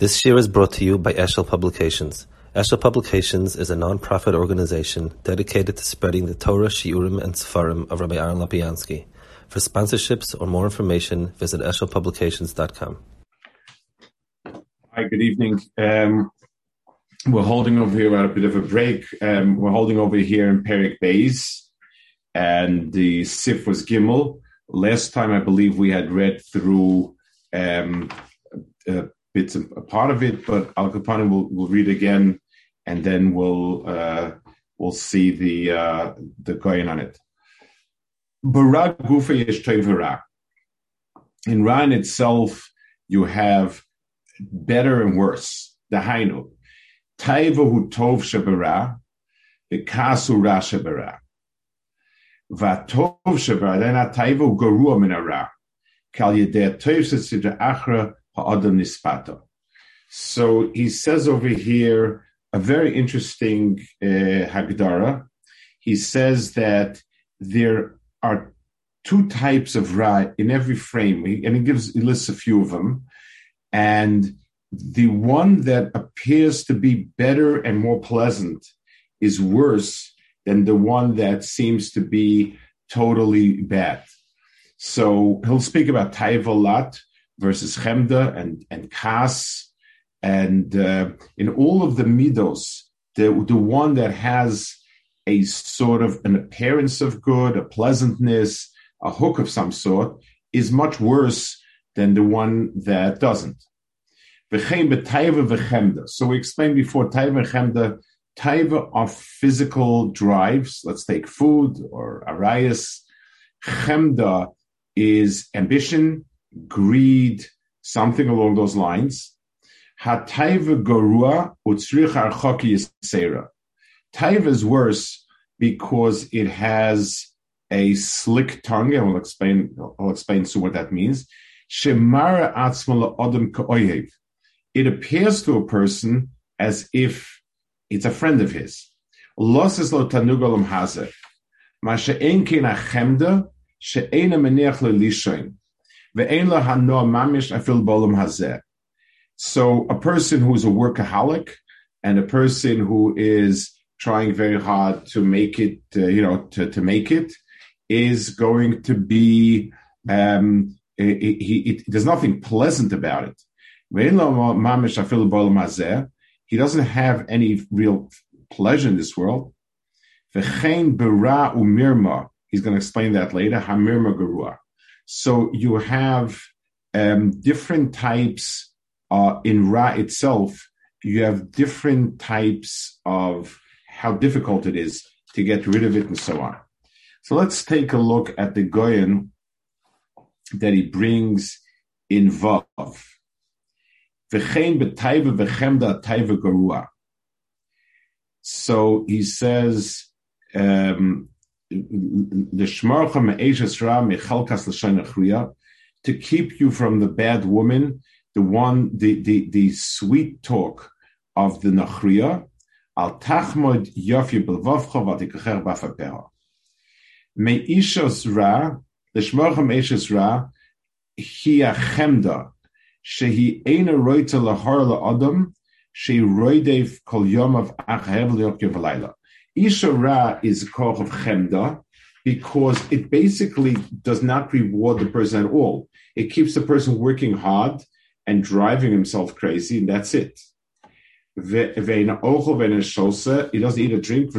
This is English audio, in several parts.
This shiur is brought to you by Eshel Publications. Eshel Publications is a non-profit organization dedicated to spreading the Torah, Shiurim, and Sefarim of Rabbi Aaron Lapiansky. For sponsorships or more information, visit eshelpublications.com. Hi, good evening. We're holding over here at a bit of a break. We're holding over here in Perek Beis, and the Sif was Gimel. Last time, I believe we had read through bits of a part of it, but Al Kapanim will read again, and then we'll see the goyin on it. Bara gufa yesh tov v'ra. In Ra in itself, you have better and worse. Dahainu, taiva hu tov shebara, v'kasu ra shebara. V'tov shebara, then a taiva hu garua min hara. Kal yedei tov sesidra achra. So he says over here a very interesting Hagdara. He says that there are two types of Ra in every frame, and he lists a few of them. And the one that appears to be better and more pleasant is worse than the one that seems to be totally bad. So he'll speak about Taiva a lot, versus Chemda and Kas, and in all of the Midos, the one that has a sort of an appearance of good, a pleasantness, a hook of some sort, is much worse than the one that doesn't. So we explained before, Taiva and Chemda, Taiva are physical drives, let's take food or arayas. Chemda is ambition, greed, something along those lines. Hataiva garua utzrich archoki yisera. Taiva is worse because it has a slick tongue, and I'll explain soon what that means. Shemara atzma la'odem ka'oyev. It appears to a person as if it's a friend of his. Loses lo tanugalam hazeh. Ma she'en ken achemda she'ena meneach le'lishoin. So a person who is a workaholic and a person who is trying very hard to make it, to make it, is going to be, there's nothing pleasant about it. He doesn't have any real pleasure in this world. He's going to explain that later. So you have different types in Ra itself. You have different types of how difficult it is to get rid of it and so on. So let's take a look at the Goyen that he brings in Vav. V'chein b'taiva v'chemda taiva garua. So he says... to keep you from the bad woman, the sweet talk of the nachriya, al tachmod yofi belvavcha v'atikacher b'afapera. Me'ishas ra, l'shmorchem eishes ra, hi achemda, shehi eina roita lahar la'adam, shehi roidev kol yomav achev liok yovalayla. Isha Ra is koch of Chemda because it basically does not reward the person at all. It keeps the person working hard and driving himself crazy, and that's it. He doesn't eat or drink.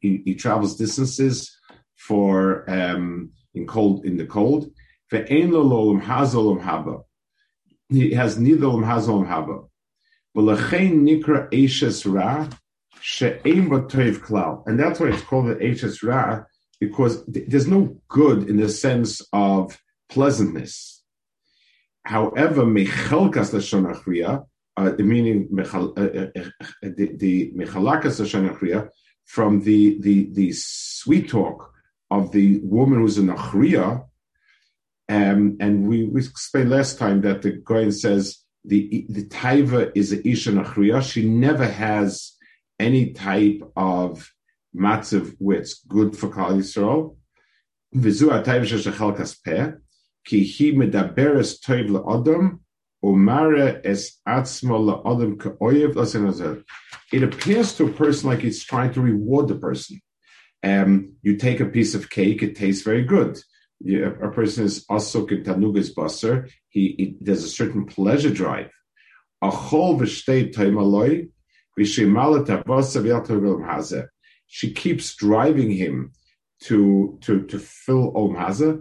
He travels distances for in the cold. He has neither Lom Hazolom Haba. And that's why it's called the Eishes Ra, because there's no good in the sense of pleasantness. However, mechalkas l'shon achriya, meaning the mechalakas l'shon achriya, from the sweet talk of the woman who's an achriya, and we explained last time that the Goyen says, The taiva is an isha nachriya. She never has any type of matzav where it's good for Kal Yisrael. V'zu ha-taiva sheshachal kaspeh, ki hi medaberes toiv le'odom, umare es atzmo le'odom ke'oyev l'senazer. It appears to a person like it's trying to reward the person. You take a piece of cake, it tastes very good. A person is asuk in tanugas baser. He there's a certain pleasure drive. She keeps driving him to fill Om Hazeh.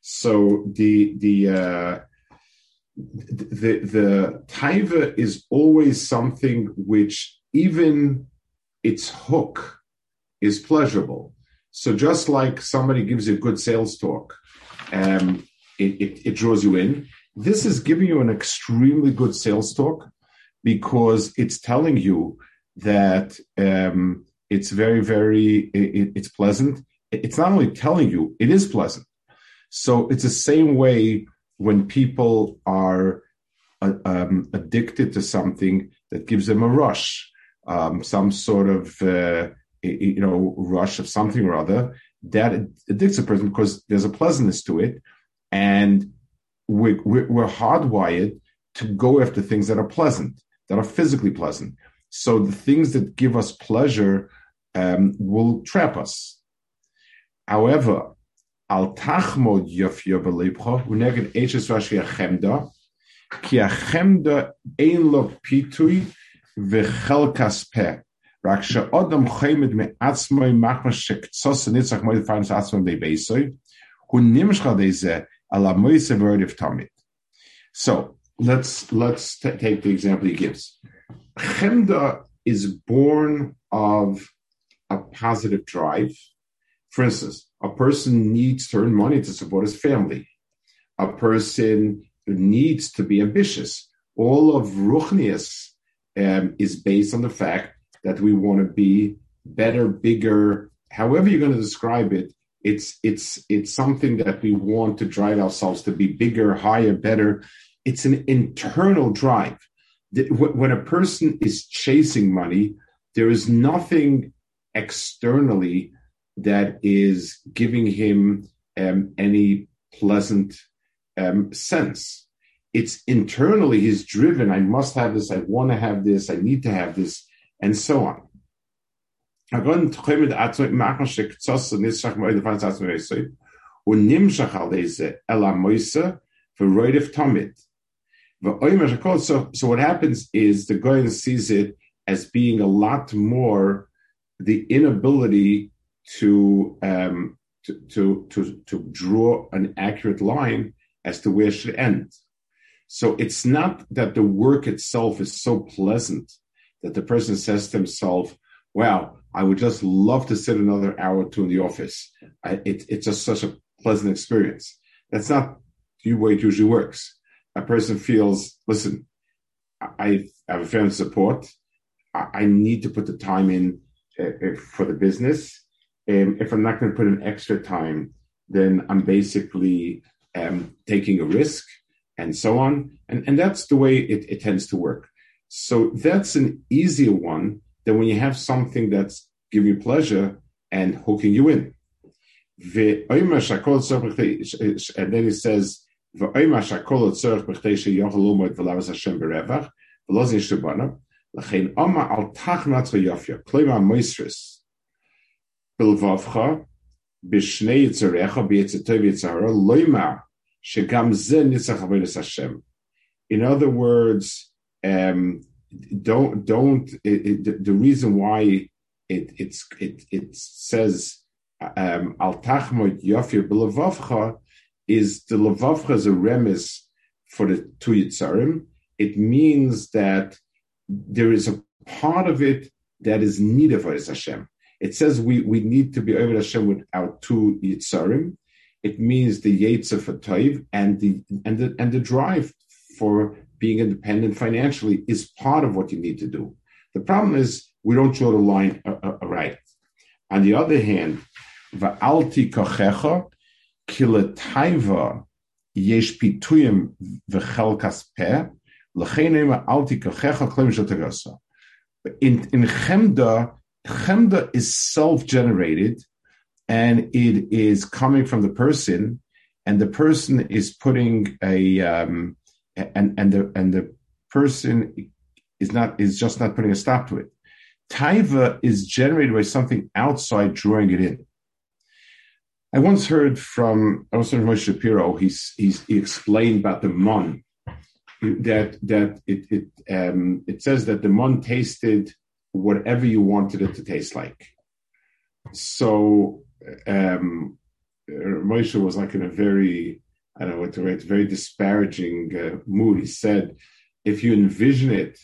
So the taiva is always something which even its hook is pleasurable. So just like somebody gives you a good sales talk, it draws you in. This is giving you an extremely good sales talk because it's telling you that it's very, very, it's pleasant. It's not only telling you, it is pleasant. So it's the same way when people are addicted to something that gives them a rush, some sort of, rush of something or other, that addicts a person because there's a pleasantness to it. And we're hardwired to go after things that are pleasant, that are physically pleasant. So the things that give us pleasure will trap us. However, al tachmod yafya b'libcha uneged eches rashi achemda ki achemda ein lo pitui v'chel kaspeh rak she'odam chaymed me'atzmoi machmas shektzos nitzach moed fines atzmoi be'beisoi hu nimshcha deizeh ala moiseh v'rodif tamid. So let's take the example he gives. Chemda is born of a positive drive. For instance, a person needs to earn money to support his family. A person needs to be ambitious. All of Ruchnias is based on the fact that we want to be better, bigger. However you're going to describe it, it's something that we want to drive ourselves to be bigger, higher, better. It's an internal drive. When a person is chasing money, there is nothing externally that is giving him any pleasant sense. It's internally he's driven. I must have this. I want to have this. I need to have this, and so on. So what happens is the Goyen sees it as being a lot more the inability to draw an accurate line as to where it should end. So it's not that the work itself is so pleasant that the person says to himself, wow, I would just love to sit another hour or two in the office. It's just such a pleasant experience. That's not the way it usually works. A person feels, listen, I have a family support. I need to put the time in for the business. If I'm not going to put in extra time, then I'm basically taking a risk and so on. And that's the way it tends to work. So that's an easier one than when you have something that's giving you pleasure and hooking you in. And then it says, in other words, the reason why it says al tachmod yafya b'levavcha is the levavcha is a remes for the two yitzarim. It means that there is a part of it that is needed for Hashem. It says we need to be over Hashem with our two yitzarim. It means the yetzer for toiv and the drive for being independent financially is part of what you need to do. The problem is we don't draw the line right. On the other hand, va'alti kochecha kilataiva yesh pituyim v'chel kaspeh l'cheinema alti kochecha klem shatagasa. In chemda is self-generated, and it is coming from the person, and the person is putting a and the person is just not putting a stop to it. Taiva is generated by something outside drawing it in. I once heard from Moshe Shapiro. He explained about the mon, that it says that the mon tasted whatever you wanted it to taste like. So Moshe was like in a very, I don't know what to write, very disparaging mood. He said, if you envision it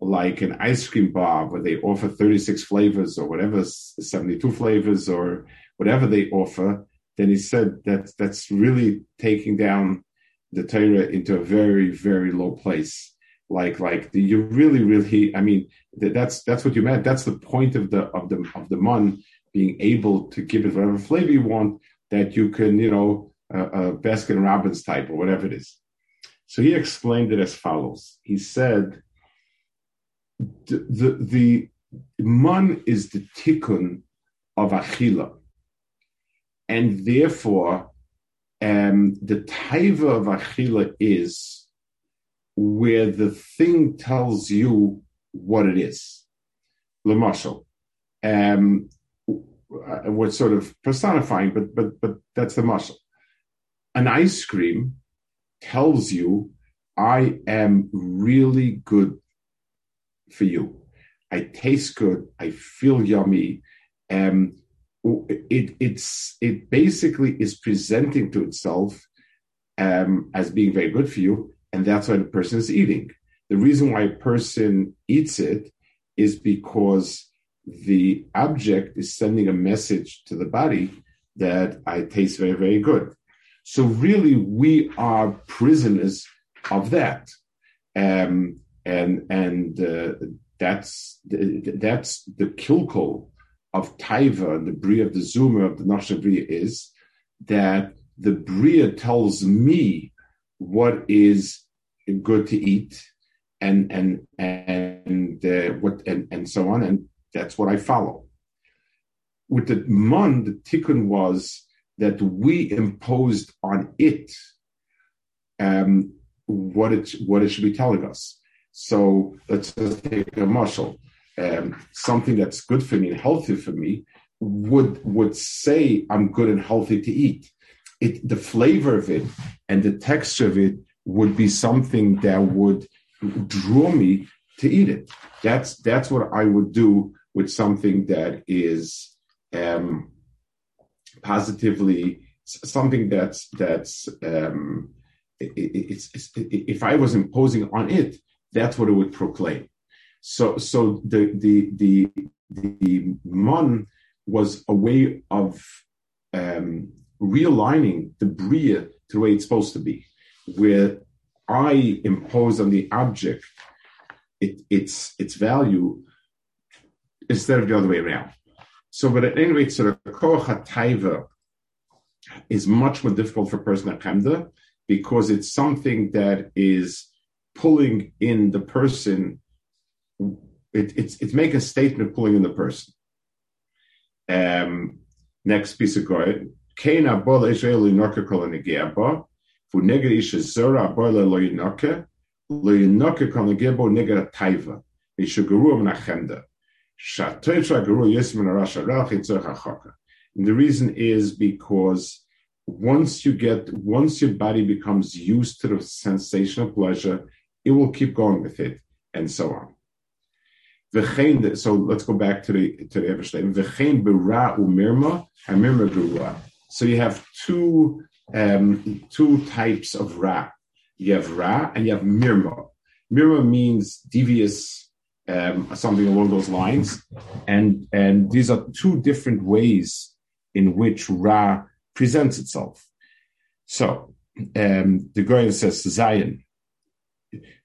like an ice cream bar where they offer 36 flavors or whatever, 72 flavors or whatever they offer, then he said that's really taking down the Torah into a very, very low place. You really, I mean, that's what you meant. That's the point of the mon being able to give it whatever flavor you want, that you can, Baskin-Robbins type or whatever it is. So he explained it as follows. He said, the man is the tikkun of achila, and therefore the taiva of achila is where the thing tells you what it is. L'mashal, we're sort of personifying, but that's the mashal. An ice cream tells you, I am really good for you. I taste good. I feel yummy. It basically is presenting to itself as being very good for you, and that's why the person is eating. The reason why a person eats it is because the object is sending a message to the body that I taste very, very good. So really, we are prisoners of that. That's the kilkul of taiva, the bria of the zoomer of the nafsha bria, is that the bria tells me what is good to eat and so on, and that's what I follow. With the mon, the tikkun was that we imposed on it what it should be telling us. So let's just take a marshal. Something that's good for me and healthy for me would say I'm good and healthy to eat. The flavor of it and the texture of it would be something that would draw me to eat it. That's what I would do with something that is positively something if I was imposing on it, that's what it would proclaim. So the mon was a way of realigning the bria to the way it's supposed to be, where I impose on the object its value instead of the other way around. So, but at any rate, so the koach hataiva is much more difficult for person hakemda, because it's something that is pulling in the person. It's making a statement, pulling in the person. Next piece of goy. And the reason is because once your body becomes used to the sensation of pleasure, it will keep going with it, and so on. So let's go back to the Even Shleima. So you have two types of ra. You have ra and you have mirma. Mirma means devious, something along those lines. And these are two different ways in which ra presents itself. So the Goyen says Zion.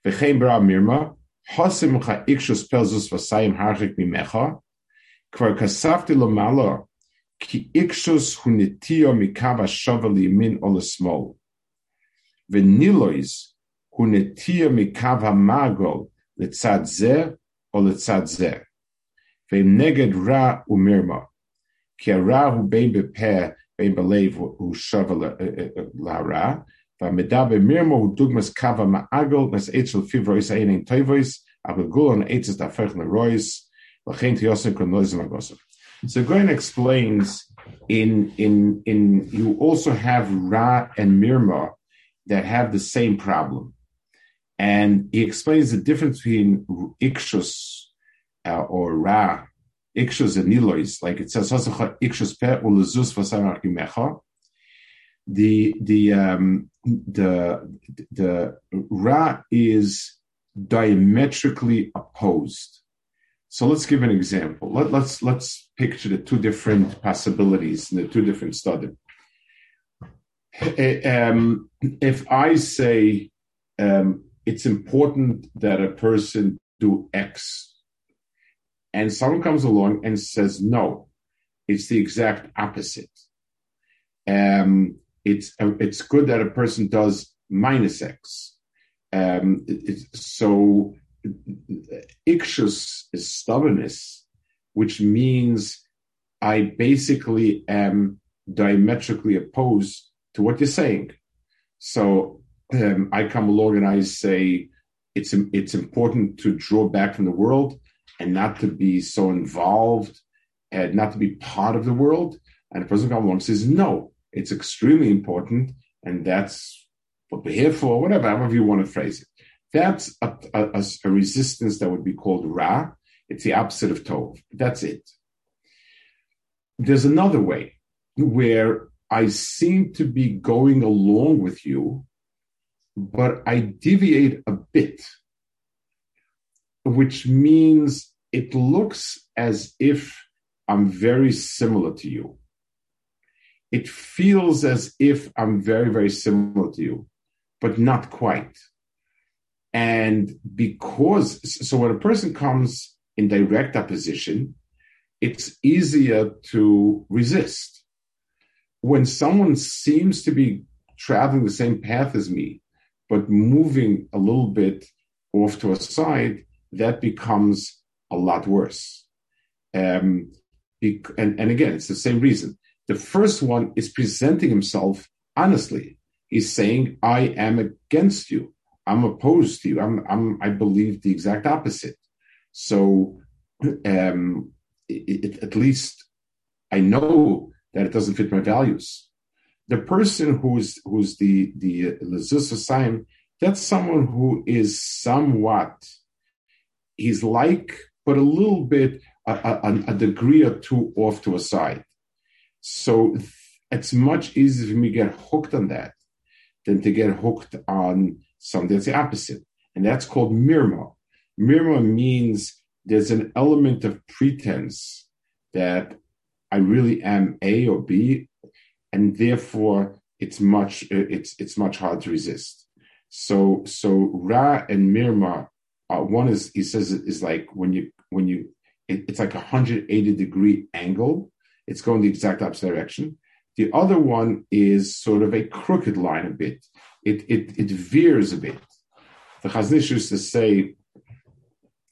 V'chein b'ra mirma. Hosimcha ikshus pelzus vasayim harchik mimecha, kvar kasafti lomalo, ki ikshus hunitio mikava shavali min olasmol, venilois hunitio mikava magol letzadze o letzadze, v'neged ra umirma, So Goyen explains in you also have Ra and Mirma that have the same problem. And he explains the difference between Ikshus or Ra, Ikshus and Nilois, like it says, Ikshus Peh Ulezus Vasarach Imecha. The Ra is diametrically opposed. So let's give an example. Let's picture the two different possibilities and the two different studies. If I say it's important that a person do X, and someone comes along and says no, it's the exact opposite. It's good that a person does minus X. So Ikshus is stubbornness, which means I basically am diametrically opposed to what you're saying. So I come along and I say it's important to draw back from the world and not to be so involved and not to be part of the world. And the person comes along and says, no, it's extremely important, and that's what we're here for, whatever, however you want to phrase it. That's a resistance that would be called Ra. It's the opposite of Tov. That's it. There's another way where I seem to be going along with you, but I deviate a bit, which means it looks as if I'm very similar to you. It feels as if I'm very, very similar to you, but not quite. And because, so when a person comes in direct opposition, it's easier to resist. When someone seems to be traveling the same path as me, but moving a little bit off to a side, that becomes a lot worse. And again, it's the same reason. The first one is presenting himself honestly. He's saying, I am against you. I'm opposed to you. I believe the exact opposite. So at least I know that it doesn't fit my values. The person who's the Lezus Hasayim, that's someone who is somewhat, he's like, but a little bit, a degree or two off to a side. So it's much easier for me to get hooked on that than to get hooked on something that's the opposite. And that's called Mirma. Mirma means there's an element of pretense that I really am A or B, and therefore it's much harder to resist. So Ra and Mirma, one is, he says, is like when you it's like a 180-degree angle. It's going the exact opposite direction. The other one is sort of a crooked line a bit. It veers a bit. The Chaznish used to say,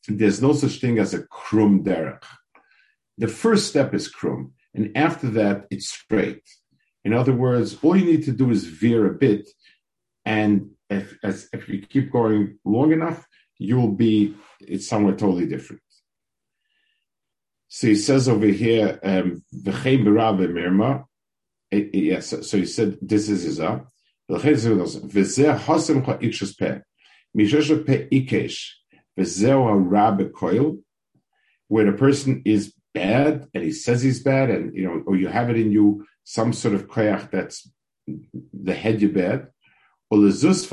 there's no such thing as a krum derech. The first step is krum, and after that, it's straight. In other words, all you need to do is veer a bit, and if you keep going long enough, it's somewhere totally different. So he says over here, v'chein b'ra v'mirma. Yes, so he said, this is his up. Where the person is bad and he says he's bad, and or you have it in you some sort of koyach that's the head you're bad. So the Lezus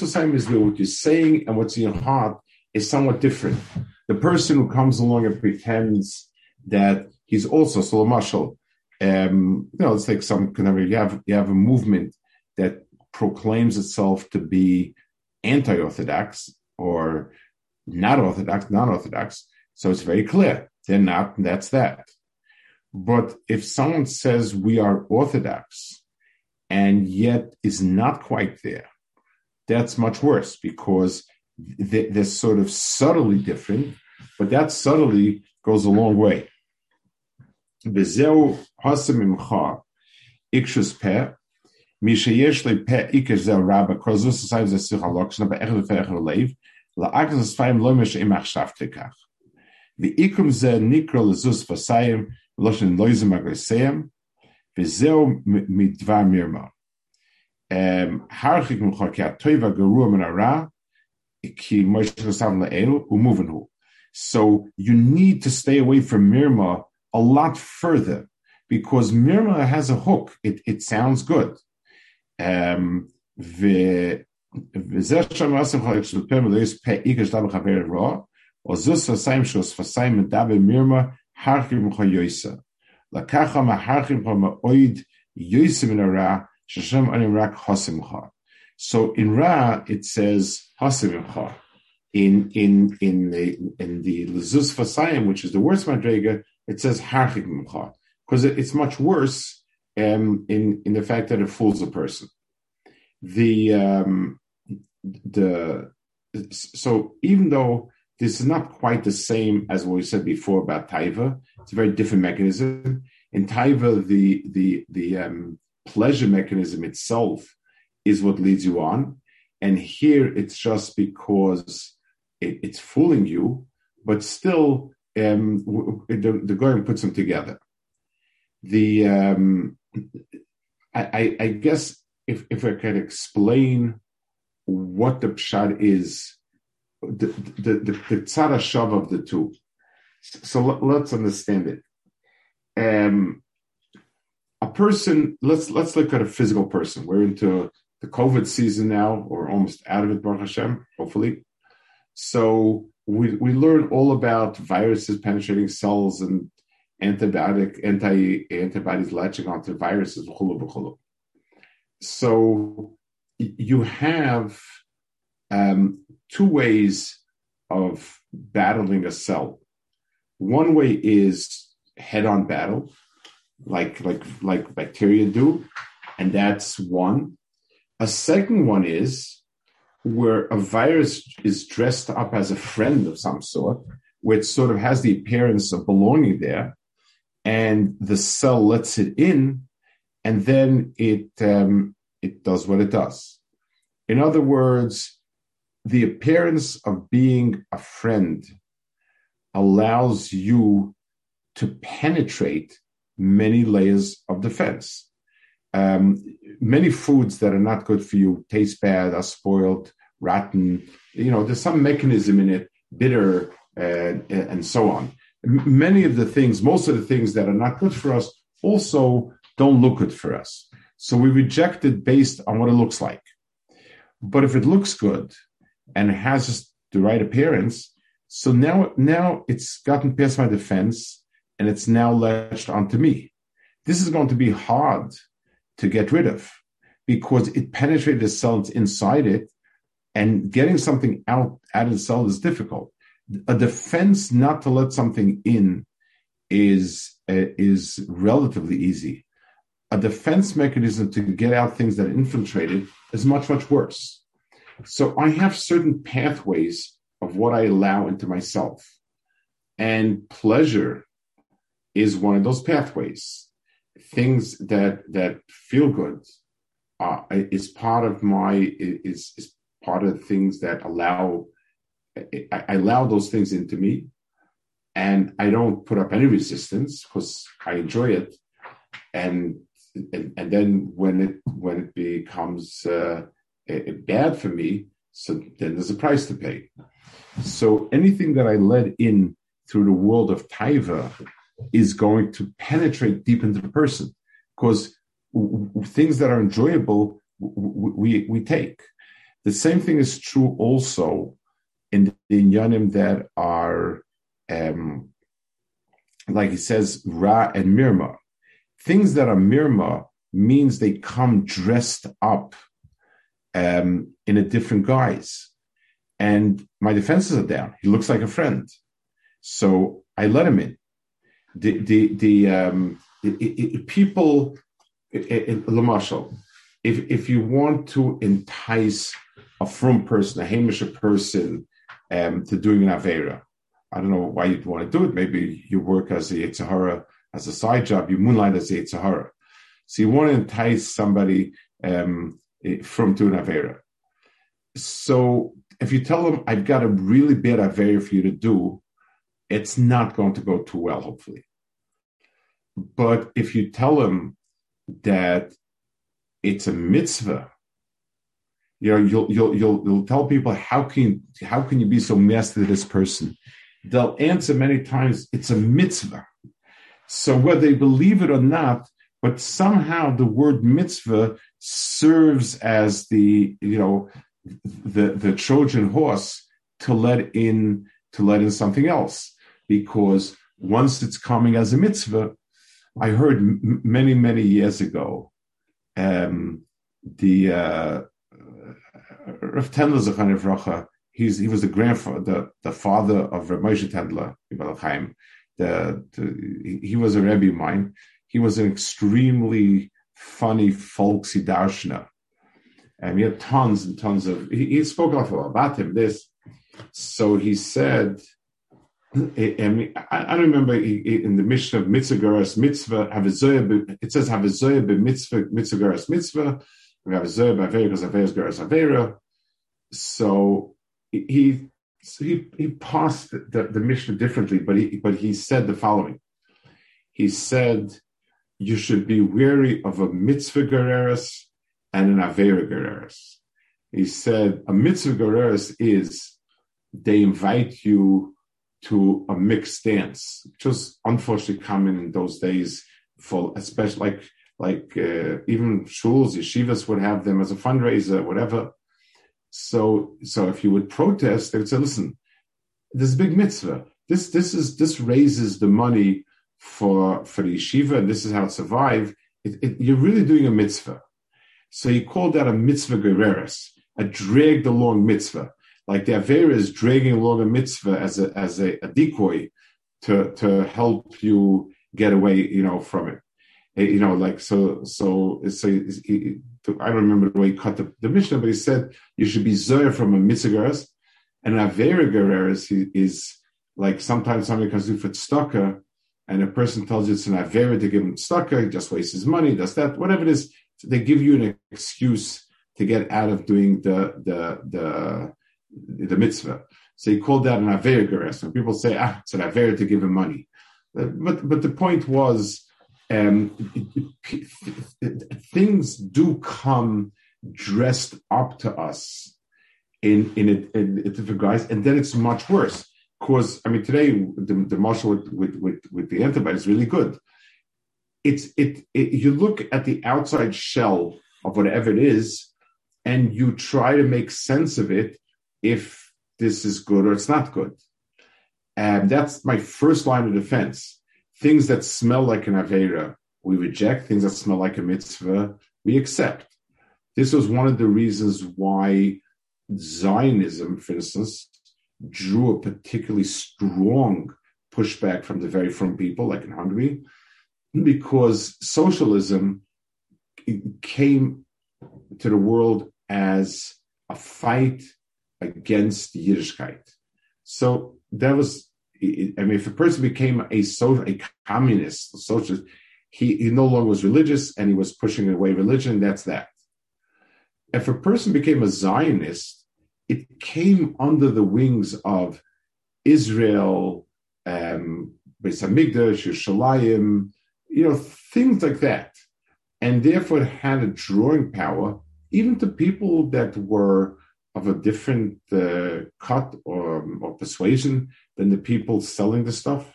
Hashem is where what you're saying and what's in your heart is somewhat different. The person who comes along and pretends that he's also Solomashal, let's take some kind of, you have a movement that proclaims itself to be anti-Orthodox or not Orthodox, non-Orthodox. So it's very clear. They're not, and that's that. But if someone says we are Orthodox and yet is not quite there, that's much worse, because they're sort of subtly different, but that subtly goes a long way. So you need to stay away from Mirma a lot further, because Mirma has a hook. It sounds good. So in Ra it says Hasimcha. In the Lezuz Fasayim, which is the worst Madrega, it says Harchik Mimcha, because it's much worse in the fact that it fools a person. So even though this is not quite the same as what we said before about Taiva, it's a very different mechanism. In Taiva, the pleasure mechanism itself is what leads you on, and here it's just because it's fooling you, but still the Goyim puts them together. I guess if I can explain what the pshat is, the tzad hashav of the two. So let's understand it. A person, let's look at a physical person. We're into the COVID season now, or almost out of it, Baruch Hashem, hopefully. So we learn all about viruses penetrating cells and antibodies latching onto viruses, b'chulu b'chulu. So you have two ways of battling a cell. One way is head-on battle, like bacteria do, and that's one. A second one is where a virus is dressed up as a friend of some sort, which sort of has the appearance of belonging there, and the cell lets it in, and then it does what it does. In other words, the appearance of being a friend allows you to penetrate many layers of defense. Many foods that are not good for you taste bad, are spoiled, rotten. You know, there's some mechanism in it, bitter, and so on. Most of the things that are not good for us also don't look good for us. So we reject it based on what it looks like. But if it looks good and has the right appearance, so now it's gotten past my defense and it's now latched onto me. This is going to be hard to get rid of, because it penetrated the cells inside it, and getting something out of the cell is difficult. A defense not to let something in is relatively easy. A defense mechanism to get out things that are infiltrated is much, much worse. So I have certain pathways of what I allow into myself, and pleasure is one of those pathways. Things that feel good is part of things that I allow those things into me, and I don't put up any resistance because I enjoy it, and then when it becomes bad for me, so then there's a price to pay. So anything that I let in through the world of Taiva is going to penetrate deep into the person, because things that are enjoyable we take. The same thing is true also in the Inyanim that are, like he says, Ra and Mirma. Things that are Mirma means they come dressed up in a different guise, and my defenses are down. He looks like a friend, so I let him in. People, Lamashal, if you want to entice a frum person, a Hamish person, to doing an Aveira. I don't know why you'd want to do it. Maybe you work as a Yitzhahara, as a side job, you moonlight as a Yitzhahara. So you want to entice somebody from to an Aveira. So if you tell them, I've got a really bad Aveira for you to do, it's not going to go too well, hopefully. But if you tell them that it's a mitzvah, you know, you'll tell people, how can you be so nasty to this person? They'll answer many times, it's a mitzvah. So whether they believe it or not, but somehow the word mitzvah serves as the Trojan horse to let in something else, because once it's coming as a mitzvah, I heard many years ago, the Rav Tendler Zechariah Vracha, he was the grandfather, the father of Rav Moshe Tendler, Yisrael Chaim. He was a Rebbe of mine. He was an extremely funny folksy darshner. And he had tons and tons of, he spoke a lot about him, this. So he said, I remember in the Mishnah, mitzvah geras mitzvah, it says, havizoya be mitzvah geras mitzvah, so he passed the Mishnah differently, but he said the following. He said, you should be wary of a mitzvah gereres and an aveira gereres. He said, a mitzvah gereres is they invite you to a mixed dance, which was unfortunately common in those days, for especially like even shuls, yeshivas would have them as a fundraiser, whatever. So if you would protest, they would say, listen, this is a big mitzvah. This raises the money for the yeshiva, and this is how it survived. You're really doing a mitzvah. So he called that a mitzvah gereres, a dragged along mitzvah. Like the Aveira is dragging along a mitzvah as a decoy to help you get away, from it. I don't remember the way he cut the Mishnah, but he said you should be zoyer from a mitzvah gereres, and Aveira gereres is like sometimes somebody comes in for tzedakah, and a person tells you it's an Aveira to give him tzedakah, he just wastes his money, does that, whatever it is, so they give you an excuse to get out of doing the mitzvah. So he called that an Aveira gereres, and people say, it's an Aveira to give him money. But the point was, things do come dressed up to us in different guise, and then it's much worse. Because today the marshal with the antibiotics is really good. You look at the outside shell of whatever it is, and you try to make sense of it, if this is good or it's not good. And that's my first line of defense. Things that smell like an Aveira, we reject. Things that smell like a mitzvah, we accept. This was one of the reasons why Zionism, for instance, drew a particularly strong pushback from the very frum people, like in Hungary, because socialism came to the world as a fight against Yiddishkeit. So that was... if a person became a communist, a socialist, he no longer was religious and he was pushing away religion, that's that. If a person became a Zionist, it came under the wings of Israel, Beis Hamikdash, Yerushalayim, things like that. And therefore it had a drawing power, even to people that were of a different cut or persuasion than the people selling the stuff.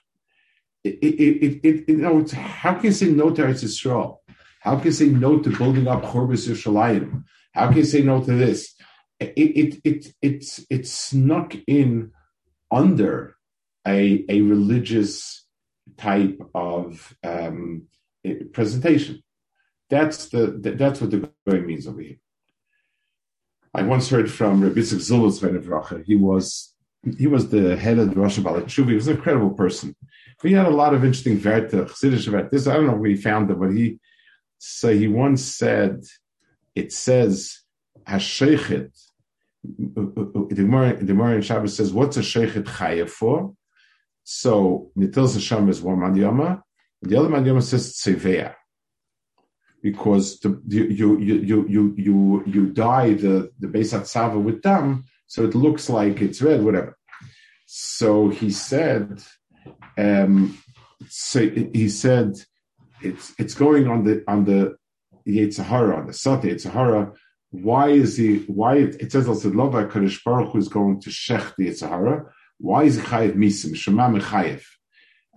How can you say no to Eretz Yisrael? How can you say no to building up Chorbis Yerushalayim? How can you say no to this? It snuck in under a religious type of presentation. That's what the Goy means over here. I once heard from Rabbi Zechel. He was the head of the Rosh Hashanah Tshuva. He was an incredible person. He had a lot of interesting verta, Chassidish verta. This, I don't know where he found it, but he once said, it says, Hashechet the Gemara in Shabbos says, what's a sheikhet chayev for? So Nitil Hashem is one Madiyama. The other Madiyama says Tzeveah. Because you dye the Beis Hatzava with dam, so it looks like it's red, whatever. So he said, it's going on the Yetzer Hara, on the Sata Yetzer Hara. Why it says also Lova Kadosh Baruch Hu is going to shech the Yetzer Hara? Why is he chayev misim? Shema mechayev.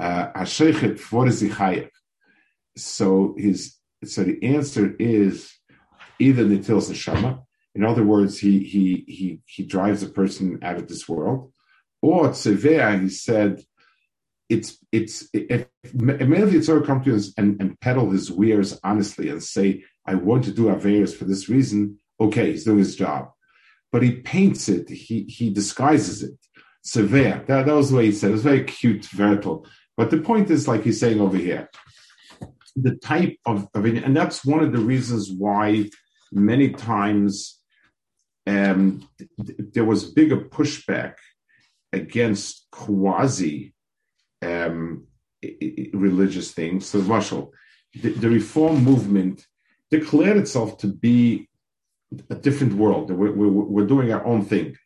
Hashechet, what is he chayev? So the answer is either Nitil's Neshama, in other words, he drives a person out of this world, or Tzeveah, he said, if many of the Yitzhak come to us and peddle his wares honestly and say, I want to do Averis for this reason, okay, he's doing his job. But he paints it, he disguises it. Tzeveah, that was the way he said it. It was very cute, veritable. But the point is, like he's saying over here, the type of and that's one of the reasons why many times there was bigger pushback against quasi religious things. So, Marshall, the Reform movement declared itself to be a different world. We're doing our own thing.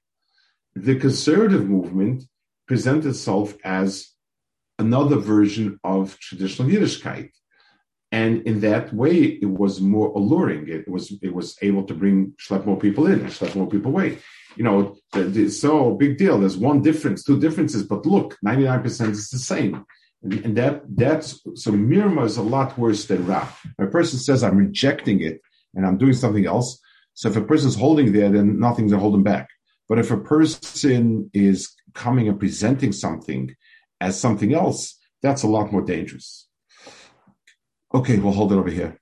The conservative movement presented itself as another version of traditional Yiddishkeit. And in that way, it was more alluring. It was able to schlep more people in, schlep more people away. You know, so big deal. There's one difference, two differences, but look, 99% is the same. And that's so Mirma is a lot worse than Ra. If a person says, I'm rejecting it and I'm doing something else. So if a person's holding there, then nothing's gonna hold them back. But if a person is coming and presenting something as something else, that's a lot more dangerous. Okay, we'll hold it over here.